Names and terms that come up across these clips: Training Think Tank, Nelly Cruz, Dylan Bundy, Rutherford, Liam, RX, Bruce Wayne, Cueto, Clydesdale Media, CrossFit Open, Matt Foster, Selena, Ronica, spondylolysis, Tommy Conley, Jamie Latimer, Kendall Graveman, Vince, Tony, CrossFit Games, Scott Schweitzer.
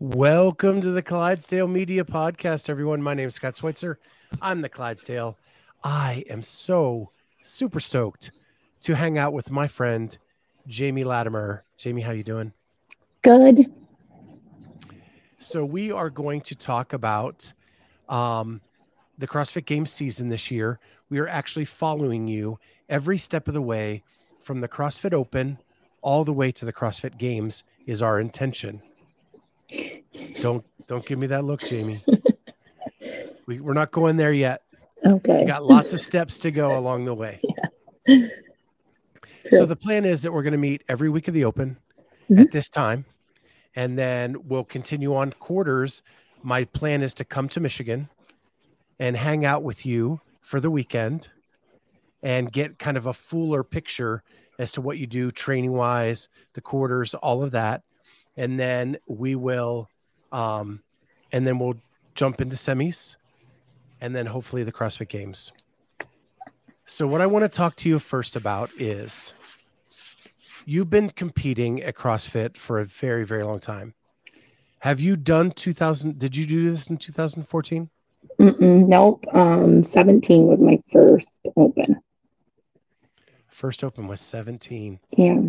Welcome to the Clydesdale Media Podcast, everyone. My name is Scott Schweitzer. I'm the Clydesdale. I am so super stoked to hang out with my friend, Jamie Latimer. Jamie, how you doing? Good. So we are going to talk about the CrossFit Games season this year. We are actually following you every step of the way from the CrossFit Open all the way to the CrossFit Games is our intention. Don't give me that look, Jamie. We're not going there yet. Okay. We got lots of steps to go along the way. Yeah. So the plan is that we're going to meet every week of the Open at this time, and then we'll continue on quarters. My plan is to come to Michigan and hang out with you for the weekend and get kind of a fuller picture as to what you do training-wise, the quarters, all of that. And then we will, we'll jump into semis and then hopefully the CrossFit Games. So what I want to talk to you first about is you've been competing at CrossFit for a very, very long time. Have you done did you do this in 2014? Nope. 17 was my first Open. First Open was 17. Yeah.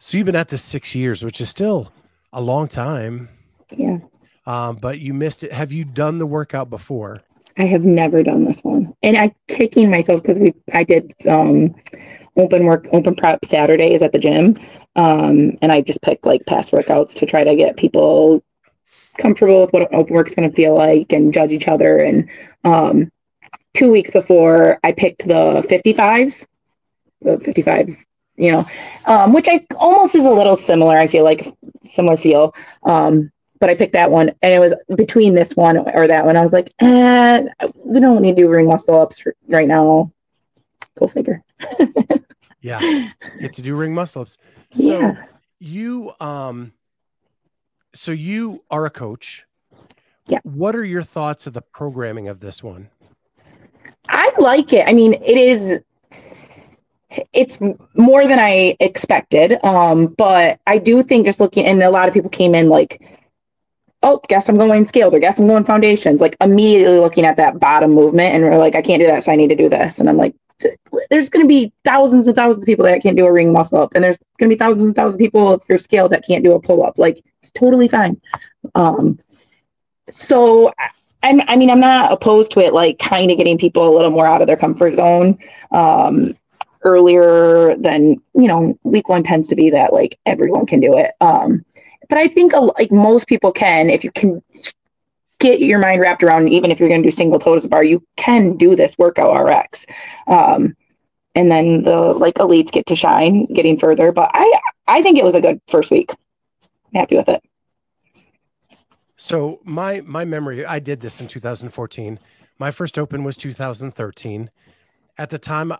So you've been at this 6 years, which is still a long time. Yeah. But you missed it. Have you done the workout before? I have never done this one. And I'm kicking myself because I did open prep Saturdays at the gym. And I just picked like past workouts to try to get people comfortable with what open work's going to feel like and judge each other. And 2 weeks before I picked the 55, you know, which I almost is a little similar. I feel like similar feel. But I picked that one and it was between this one or that one. I was like, we don't need to do ring muscle ups right now. Go figure. Yeah. Get to do ring muscle ups. So yeah. You are a coach. Yeah. What are your thoughts of the programming of this one? I like it. I mean, it's more than I expected. But I do think just looking, and a lot of people came in like, oh, guess I'm going scaled or guess I'm going foundations, like immediately looking at that bottom movement. And we're like, I can't do that. So I need to do this. And I'm like, there's going to be thousands and thousands of people that can't do a ring muscle up. And there's going to be thousands and thousands of people if you're scaled that can't do a pull up. Like it's totally fine. So I'm not opposed to it, like kind of getting people a little more out of their comfort zone. Earlier than, you know, week one tends to be that like everyone can do it. But I think like most people can, if you can get your mind wrapped around, even if you're going to do single toes bar, you can do this workout RX. And then the like elites get to shine getting further, but I think it was a good first week. I'm happy with it. So my memory, I did this in 2014. My first Open was 2013. At the time,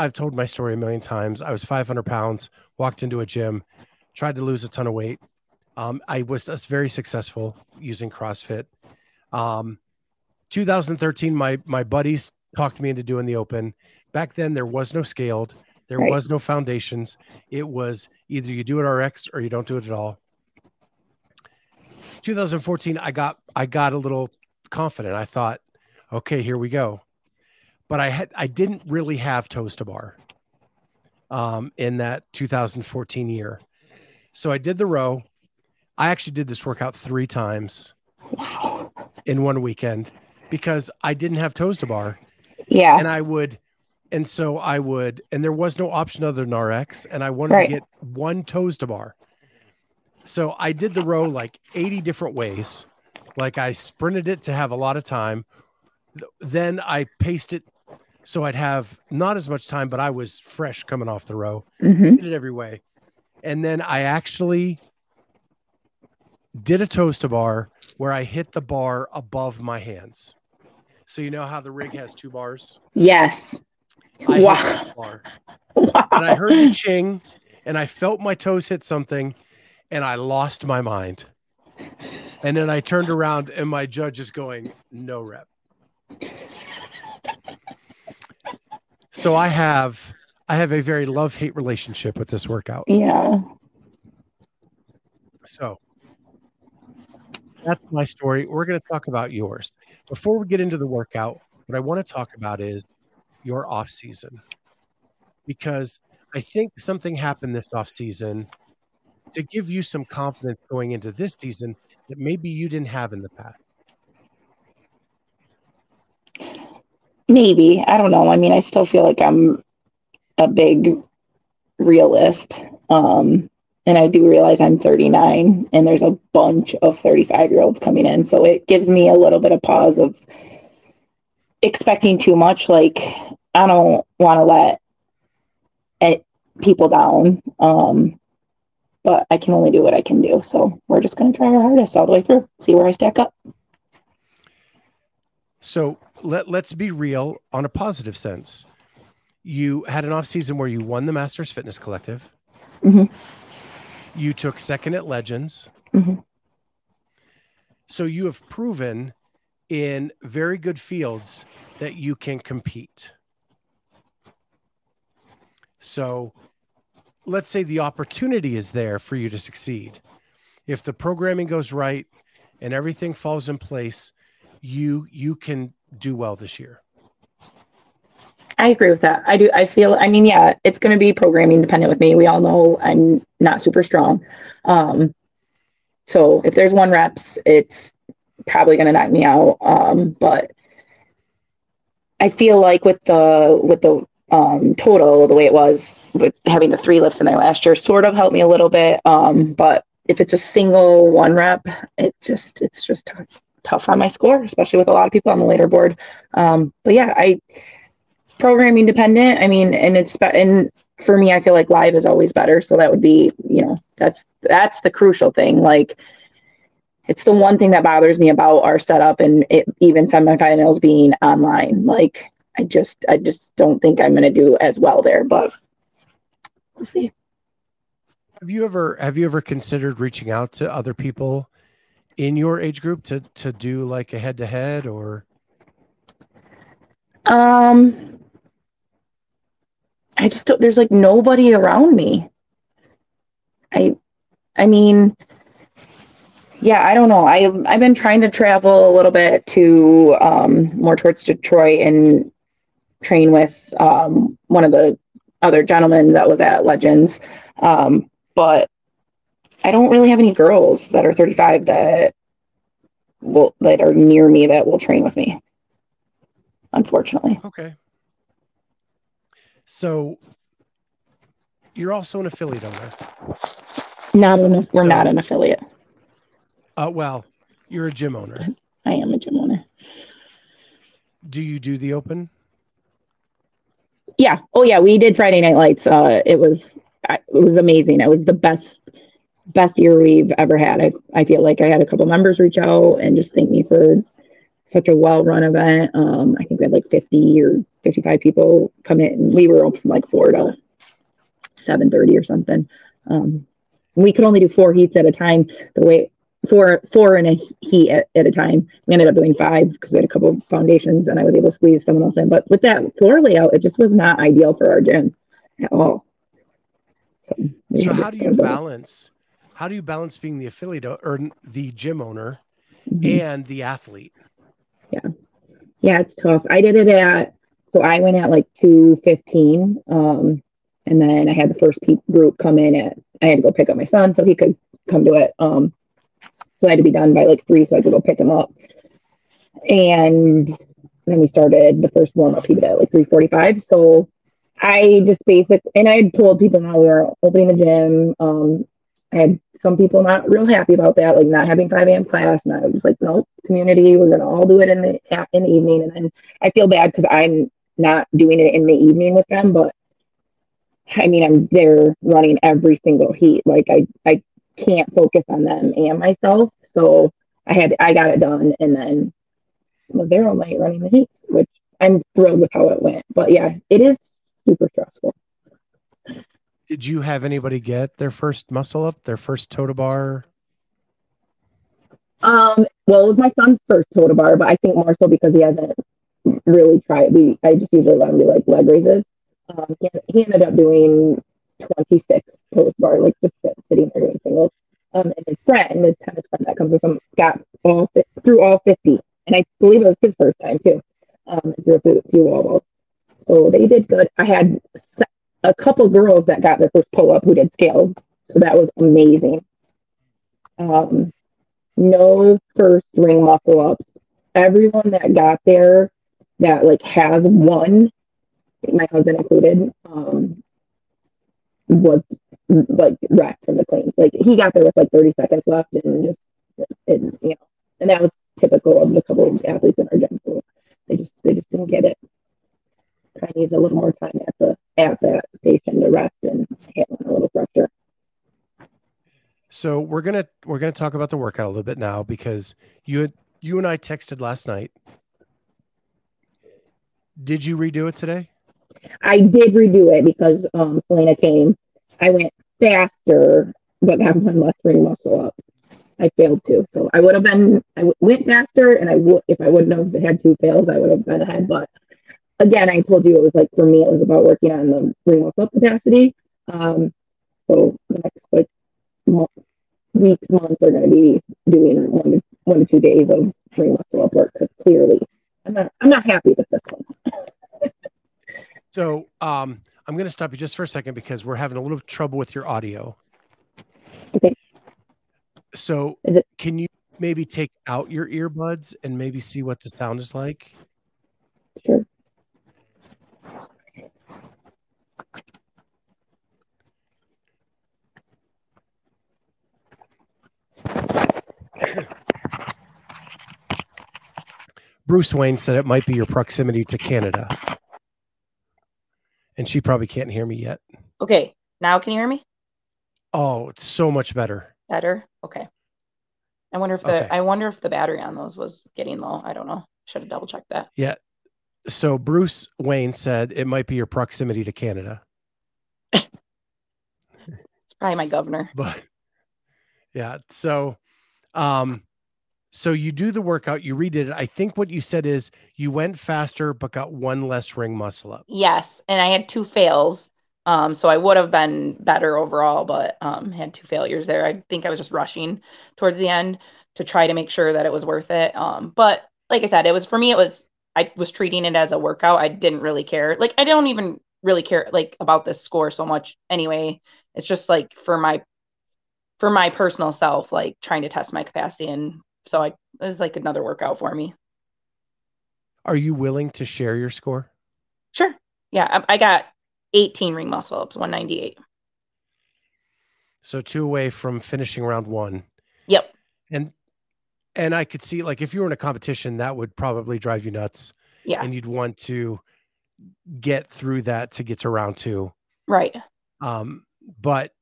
I've told my story a million times. I was 500 pounds, walked into a gym, tried to lose a ton of weight. I was very successful using CrossFit. 2013, my buddies talked me into doing the Open. Back then, there was no scaled. There right. was no foundations. It was either you do it RX or you don't do it at all. 2014, I got a little confident. I thought, okay, here we go. But I didn't really have toes to bar in that 2014 year. So I did the row. I actually did this workout 3 times in one weekend because I didn't have toes to bar. Yeah. And there was no option other than RX. And I wanted to get 1 toes to bar. So I did the row like 80 different ways. Like I sprinted it to have a lot of time. Then I paced it so I'd have not as much time, but I was fresh coming off the row. Did it every way. And then I actually did a toes to bar where I hit the bar above my hands. So you know how the rig has two bars? Yes. I hit this bar. Wow. And I heard the ching, and I felt my toes hit something, and I lost my mind. And then I turned around, and my judge is going, no rep. So I have a very love-hate relationship with this workout. Yeah. So that's my story. We're going to talk about yours. Before we get into the workout, what I want to talk about is your off season, because I think something happened this off season to give you some confidence going into this season that maybe you didn't have in the past. Maybe. I don't know. I mean, I still feel like I'm a big realist. And I do realize I'm 39 and there's a bunch of 35-year-olds coming in. So it gives me a little bit of pause of expecting too much. Like, I don't want to let people down. But I can only do what I can do. So we're just going to try our hardest all the way through, see where I stack up. So let's be real on a positive sense. You had an off season where you won the Master's Fitness Collective. Mm-hmm. You took second at Legends. Mm-hmm. So you have proven in very good fields that you can compete. So let's say the opportunity is there for you to succeed. If the programming goes right and everything falls in place, you can do well this year. I agree with that. I do. I mean, it's going to be programming dependent with me. We all know I'm not super strong. So if there's 1 reps, it's probably going to knock me out. But I feel like with the total, the way it was with having the 3 lifts in there last year sort of helped me a little bit. But if it's a single 1 rep, it's just tough on my score, especially with a lot of people on the later board. But yeah, programming dependent. I mean, and for me, I feel like live is always better. So that would be, that's the crucial thing. Like, it's the one thing that bothers me about our setup and even semifinals being online. Like, I just don't think I'm going to do as well there, but we'll see. Have you ever considered reaching out to other people in your age group to do like a head to head or? I just don't, there's like nobody around me. I don't know. I've been trying to travel a little bit to, more towards Detroit and train with, one of the other gentlemen that was at Legends. But I don't really have any girls that are 35 that are near me that will train with me, unfortunately. Okay. So you're also an affiliate owner. We're not an affiliate. Well, you're a gym owner. I am a gym owner. Do you do the Open? Yeah. Oh yeah. We did Friday Night Lights. It was amazing. It was the best year we've ever had. I feel like I had a couple members reach out and just thank me for such a well-run event. I think we had like 50 or 55 people come in, and we were open from like 4 to 7:30 or something. We could only do 4 heats at a time. The way four in a heat at a time. We ended up doing 5 because we had a couple of foundations, and I was able to squeeze someone else in. But with that floor layout, it just was not ideal for our gym at all. So how do you balance being the affiliate or the gym owner? Mm-hmm. And the athlete. Yeah, it's tough. I did it I went at like 2:15, and then I had the first group come in I had to go pick up my son so he could come to it. So I had to be done by like 3 so I could go pick him up. And then we started the first warm up. He did at like 3:45. So I just and I had told people now we were opening the gym. I had some people not real happy about that, like not having 5 a.m. class. And I was like, nope, community, we're going to all do it in the evening. And then I feel bad because I'm not doing it in the evening with them. But I mean, I'm there running every single heat. Like I can't focus on them and myself. So I got it done, and then was there all night running the heats, which I'm thrilled with how it went. But yeah, it is super stressful. Did you have anybody get their first muscle up, their first toe to bar? Well, it was my son's first toe to bar, but I think more so because he hasn't really tried. I just usually let him do like leg raises. He ended up doing 26 toe to bar, like just sitting there doing singles. And his tennis friend that comes with him, got through all 50. And I believe it was his first time too. Through a few wall balls. So they did good. I had a couple girls that got their first pull up who did scales. So that was amazing. No first ring muscle ups. Everyone that got there that like has one, my husband included, was like wrecked from the cleans. Like he got there with like 30 seconds left and just, you know, and that was typical of a couple of athletes in our gym. So they just didn't get it. I needed a little more time at that station to rest and handle a little pressure. So we're gonna talk about the workout a little bit now, because you and I texted last night. Did you redo it today? I did redo it because Selena came. I went faster, but have one less ring muscle up. I failed to, so I would have been. I went faster, and if I wouldn't have had two fails, I would have been ahead. But again, I told you it was like, for me, it was about working on the ring muscle capacity. So the next like months are going to be doing one to 2 days of ring muscle up work, because clearly I'm not happy with this one. So I'm going to stop you just for a second because we're having a little trouble with your audio. Okay. So can you maybe take out your earbuds and maybe see what the sound is like? Sure. Bruce Wayne said it might be your proximity to Canada. And she probably can't hear me yet. Okay. Now can you hear me? Oh, it's so much better. Better? Okay. I wonder if the battery on those was getting low. I don't know. Should have double checked that. Yeah. So Bruce Wayne said it might be your proximity to Canada. It's probably my governor. But yeah. So you do the workout, you redid it. I think what you said is you went faster, but got one less ring muscle up. Yes. And I had two fails. So I would have been better overall, but had two failures there. I think I was just rushing towards the end to try to make sure that it was worth it. But like I said, it was, for me, I was treating it as a workout. I didn't really care. Like, I don't even really care like about this score so much anyway. It's just like for my personal self, like trying to test my capacity. And so it was like another workout for me. Are you willing to share your score? Sure. Yeah. I got 18 ring muscle ups, 198. So two away from finishing round one. Yep. And I could see, like, if you were in a competition, that would probably drive you nuts. Yeah. And you'd want to get through that to get to round two. Right. But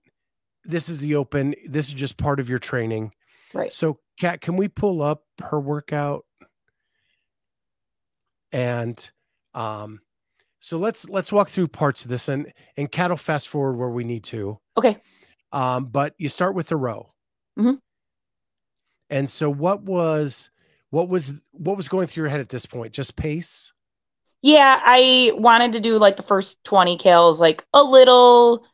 this is the open. This is just part of your training. Right. So Kat, can we pull up her workout? And so let's walk through parts of this, and Kat will fast forward where we need to. Okay. But you start with the row. Mm-hmm. And so what was going through your head at this point? Just pace? Yeah, I wanted to do like the first 20 kills, like a little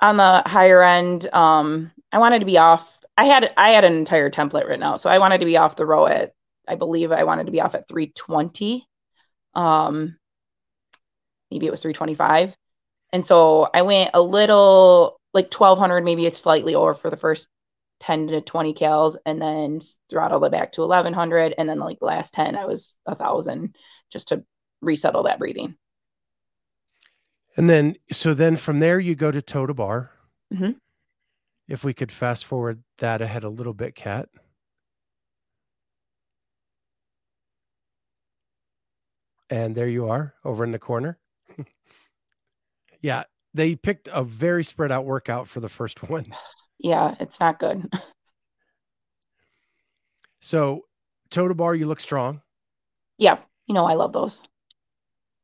on the higher end. I wanted to be off. I had an entire template written out. So I wanted to be off the row at, I believe I wanted to be off at 320. Maybe it was 325. And so I went a little like 1200, maybe it's slightly over for the first 10 to 20 cals, and then throttled it back to 1100. And then like last 10, I was 1,000 just to resettle that breathing. And then, so then from there you go to toe to bar. Mm-hmm. If we could fast forward that ahead a little bit, Kat. And there you are over in the corner. Yeah. They picked a very spread out workout for the first one. yeah, it's not good. So toe to bar, you look strong. Yeah. You know, I love those.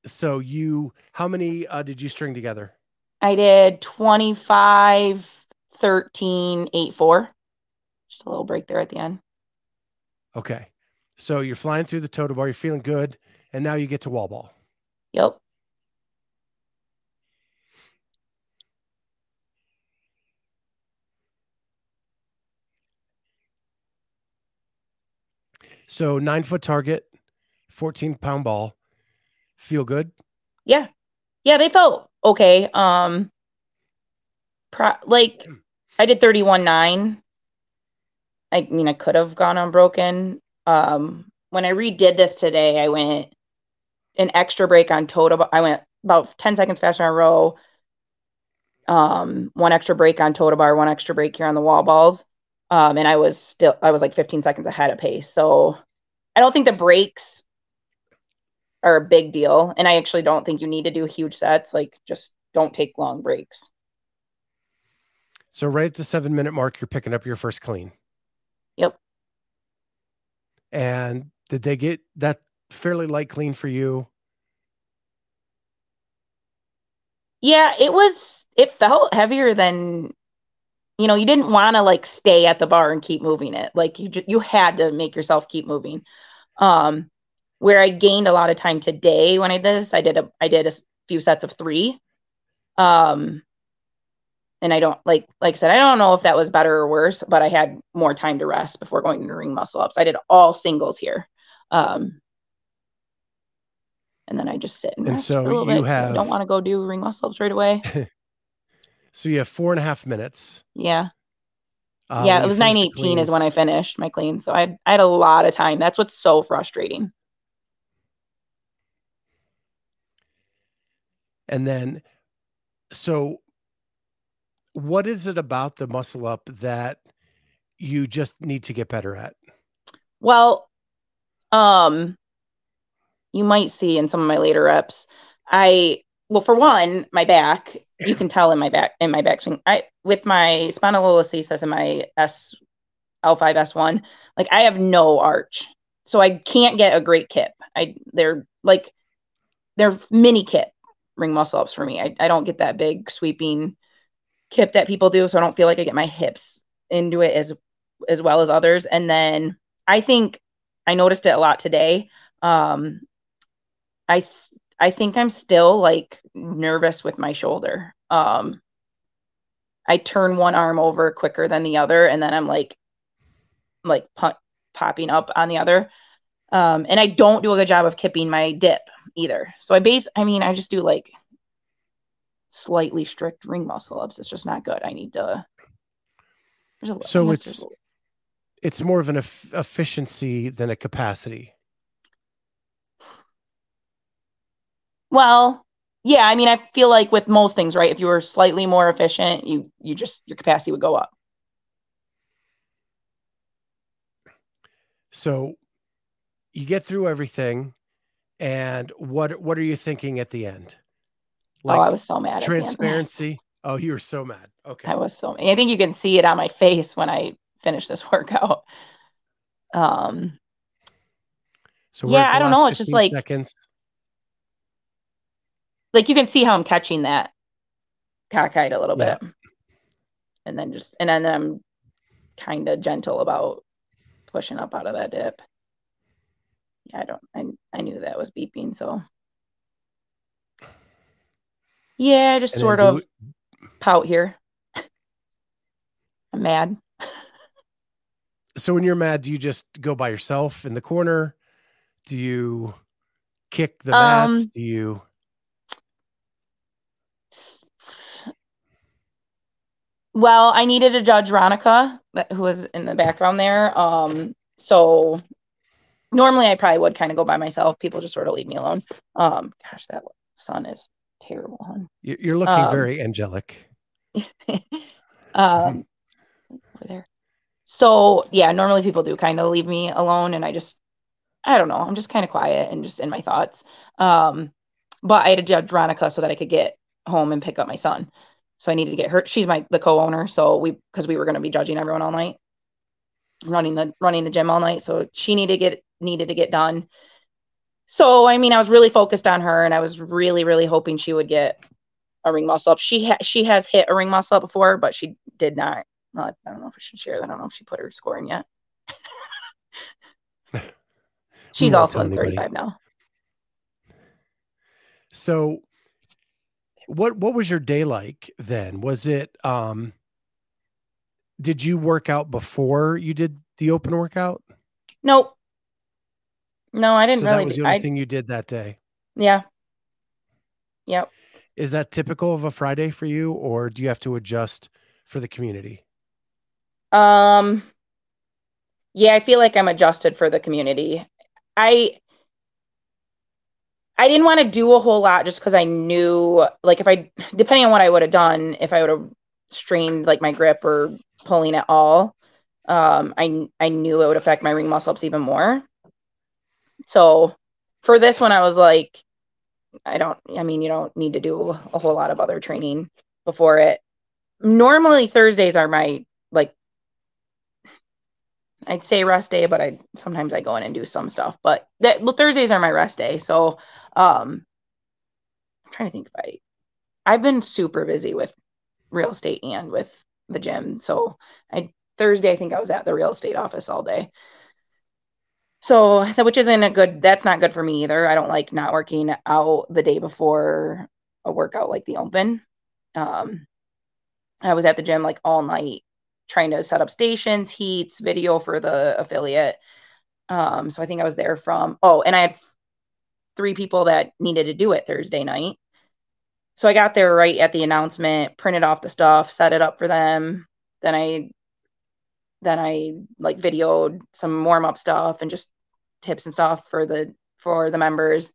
So you, how many did you string together? I did 25, 13, 8, 4. Just a little break there at the end. Okay. So you're flying through the toe to bar, you're feeling good. And now you get to wall ball. Yep. So 9-foot target, 14-pound ball. Feel good? Yeah. Yeah, they felt okay. Like I did 31.9. I mean, I could have gone unbroken. When I redid this today, I went an extra break on total. I went about 10 seconds faster in a row. One extra break on total bar, one extra break here on the wall balls. And I was like 15 seconds ahead of pace. So I don't think the breaks are a big deal. And I actually don't think you need to do huge sets. Like, just don't take long breaks. So right at the 7-minute mark, you're picking up your first clean. Yep. And did they get that fairly light clean for you? Yeah, it felt heavier than, you know, you didn't want to like stay at the bar and keep moving it. Like you had to make yourself keep moving. Where I gained a lot of time today when I did this, I did a few sets of 3. And I don't like I said, I don't know if that was better or worse, but I had more time to rest before going into ring muscle ups. I did all singles here. And then I just sit and rest. And so a little bit. I don't want to go do ring muscle ups right away. So you have 4.5 minutes. Yeah. Yeah, it was 9:18 is when I finished my clean. So I had a lot of time. That's what's so frustrating. And then, so what is it about the muscle up that you just need to get better at? Well, you might see in some of my later reps, well, for one, my back, you can tell in my backswing, with my spondylolysis and my L5, S1, like I have no arch. So I can't get a great kip. They're mini kip ring muscle ups for me. I don't get that big sweeping kip that people do. So I don't feel like I get my hips into it as well as others. And then I think I noticed it a lot today. I think I'm still like nervous with my shoulder. I turn one arm over quicker than the other. And then I'm like popping up on the other. And I don't do a good job of kipping my dip either. So I just do like slightly strict ring muscle ups. It's just not good. I need to. So it's more of an efficiency than a capacity. Well, yeah, I mean, I feel like with most things, right, if you were slightly more efficient, your capacity would go up. So you get through everything, and what are you thinking at the end? Like, oh, I was so mad. Transparency. Oh, you were so mad. Okay. I was so mad. I think you can see it on my face when I finish this workout. So yeah, I don't know. It's just like seconds. Like you can see how I'm catching that cockeyed a little bit. And then I'm kind of gentle about pushing up out of that dip. Yeah, I knew that was beeping. So yeah, I just sort of pout here. I'm mad. So when you're mad, do you just go by yourself in the corner? Do you kick the mats? Do you? Well, I needed to judge Ronica, who was in the background there. So normally I probably would kind of go by myself. People just sort of leave me alone. Gosh, that sun is terrible. Hun. You're looking very angelic. Over there. So yeah, normally people do kind of leave me alone, and I don't know. I'm just kind of quiet and just in my thoughts. But I had to judge Ronica so that I could get home and pick up my son. So I needed to get her. She's the co-owner. So because we were going to be judging everyone all night, running the gym all night. So she needed to get done. So, I mean, I was really focused on her, and I was really, really hoping she would get a ring muscle up. She has hit a ring muscle up before, but she did not. Well, I don't know if I should share that. I don't know if she put her score in yet. She's also in 35 now. So what was your day like then? Was it, did you work out before you did the open workout? Nope. No, I didn't really. That was the only thing you did that day. Yeah. Yep. Is that typical of a Friday for you, or do you have to adjust for the community? Yeah, I feel like I'm adjusted for the community. I didn't want to do a whole lot just because I knew, depending on what I would have done, if I would have strained my grip or pulling at all, I knew it would affect my ring muscle ups even more. So for this one, I was like, you don't need to do a whole lot of other training before it. Normally Thursdays are my, I'd say rest day, but sometimes I go in and do some stuff, but Thursdays are my rest day. So, I'm trying to think I've been super busy with real estate and with the gym. So Thursday, I think I was at the real estate office all day. So, which isn't that's not good for me either. I don't like not working out the day before a workout like the open. I was at the gym all night trying to set up stations, heats, video for the affiliate. So I think I was there and I had three people that needed to do it Thursday night. So I got there right at the announcement, printed off the stuff, set it up for them. Then I videoed some warm up stuff and just tips and stuff for the members.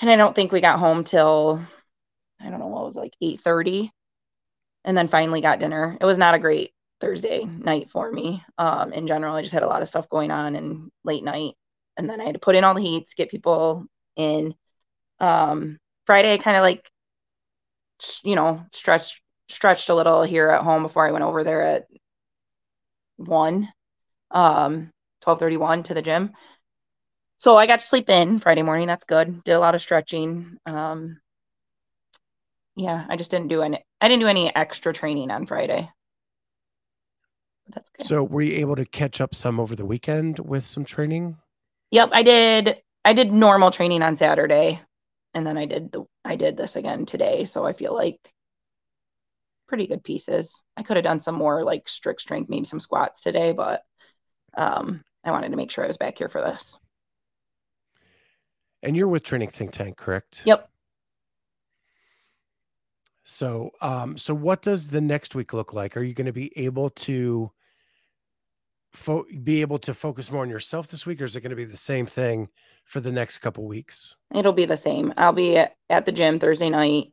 And I don't think we got home till, I don't know, what was 8:30, and then finally got dinner. It was not a great Thursday night for me. In general, I just had a lot of stuff going on and late night. And then I had to put in all the heats, get people in. Friday, I kind of stretched a little here at home before I went over there at 12:31 to the gym. So I got to sleep in Friday morning. That's good. Did a lot of stretching. I just didn't do any extra training on Friday. That's okay. So were you able to catch up some over the weekend with some training? Yep. I did normal training on Saturday, and then I did this again today. So I feel pretty good pieces. I could have done some more strict strength, maybe some squats today, but I wanted to make sure I was back here for this. And you're with Training Think Tank, correct? Yep. So, so what does the next week look like? Are you going to be able to focus more on yourself this week, or is it going to be the same thing for the next couple weeks? It'll be the same. I'll be at the gym Thursday night.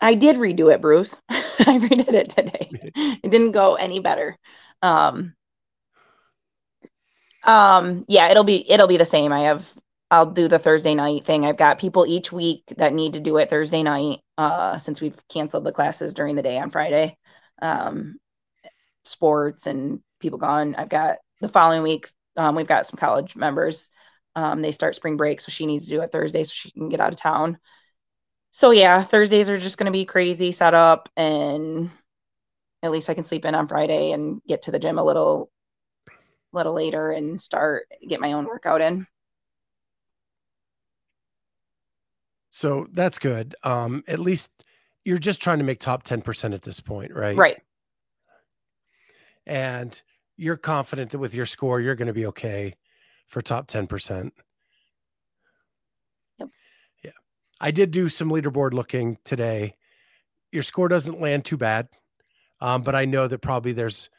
I did redo it, Bruce. I redid it today. It didn't go any better. It'll be the same. I'll do the Thursday night thing. I've got people each week that need to do it Thursday night, since we've canceled the classes during the day on Friday. Sports and people gone. I've got the following week, we've got some college members. They start spring break, so she needs to do it Thursday so she can get out of town. So yeah, Thursdays are just going to be crazy set up, and at least I can sleep in on Friday and get to the gym a little later and get my own workout in. So that's good. At least you're just trying to make top 10% at this point, right? Right. And you're confident that with your score, you're going to be okay for top 10%. I did do some leaderboard looking today. Your score doesn't land too bad. But I know that probably there's,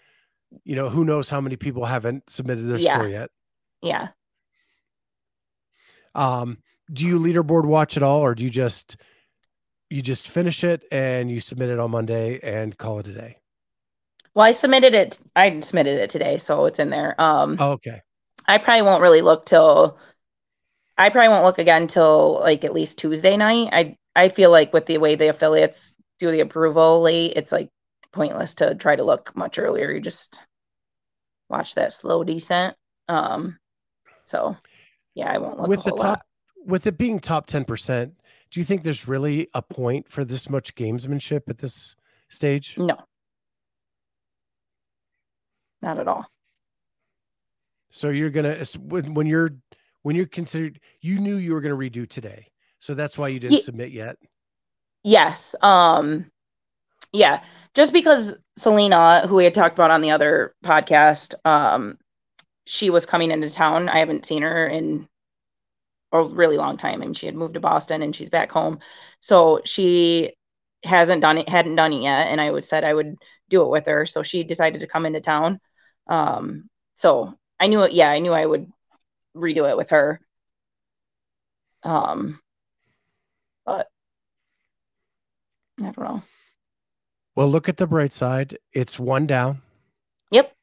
who knows how many people haven't submitted their score yet. Yeah. Do you leaderboard watch at all, or do you just finish it and you submit it on Monday and call it a day? Well, I submitted it today, so it's in there. Okay. I probably won't look again till at least Tuesday night. I I feel like with the way the affiliates do the approval late, it's like pointless to try to look much earlier. You just watch that slow descent. So yeah, I won't look with a whole lot. With it being top 10%, do you think there's really a point for this much gamesmanship at this stage? No, not at all. So you're going to, when you're considered, you knew you were going to redo today. So that's why you didn't submit yet. Yes. Yeah. Just because Selena, who we had talked about on the other podcast, she was coming into town. I haven't seen her in a really long time, and she had moved to Boston and she's back home. So she hadn't done it yet. And I would do it with her. So she decided to come into town. So I knew it. Yeah. I knew I would redo it with her. But I don't know. Well, look at the bright side. It's one down. Yep.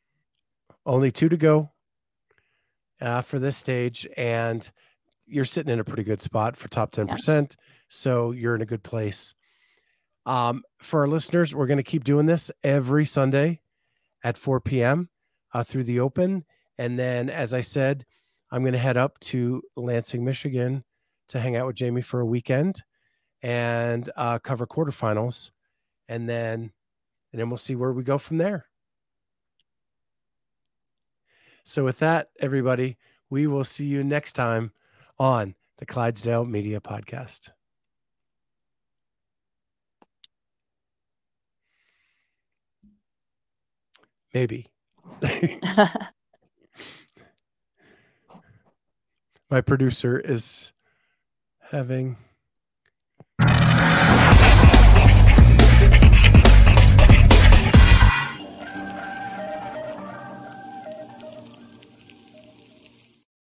Only two to go for this stage. And you're sitting in a pretty good spot for top 10%. Yeah. So you're in a good place. For our listeners, we're going to keep doing this every Sunday at 4 p.m. Through the Open. And then, as I said, I'm going to head up to Lansing, Michigan to hang out with Jamie for a weekend and cover quarterfinals. And then we'll see where we go from there. So with that, everybody, we will see you next time on the Clydesdale Media Podcast. Maybe. My producer is having...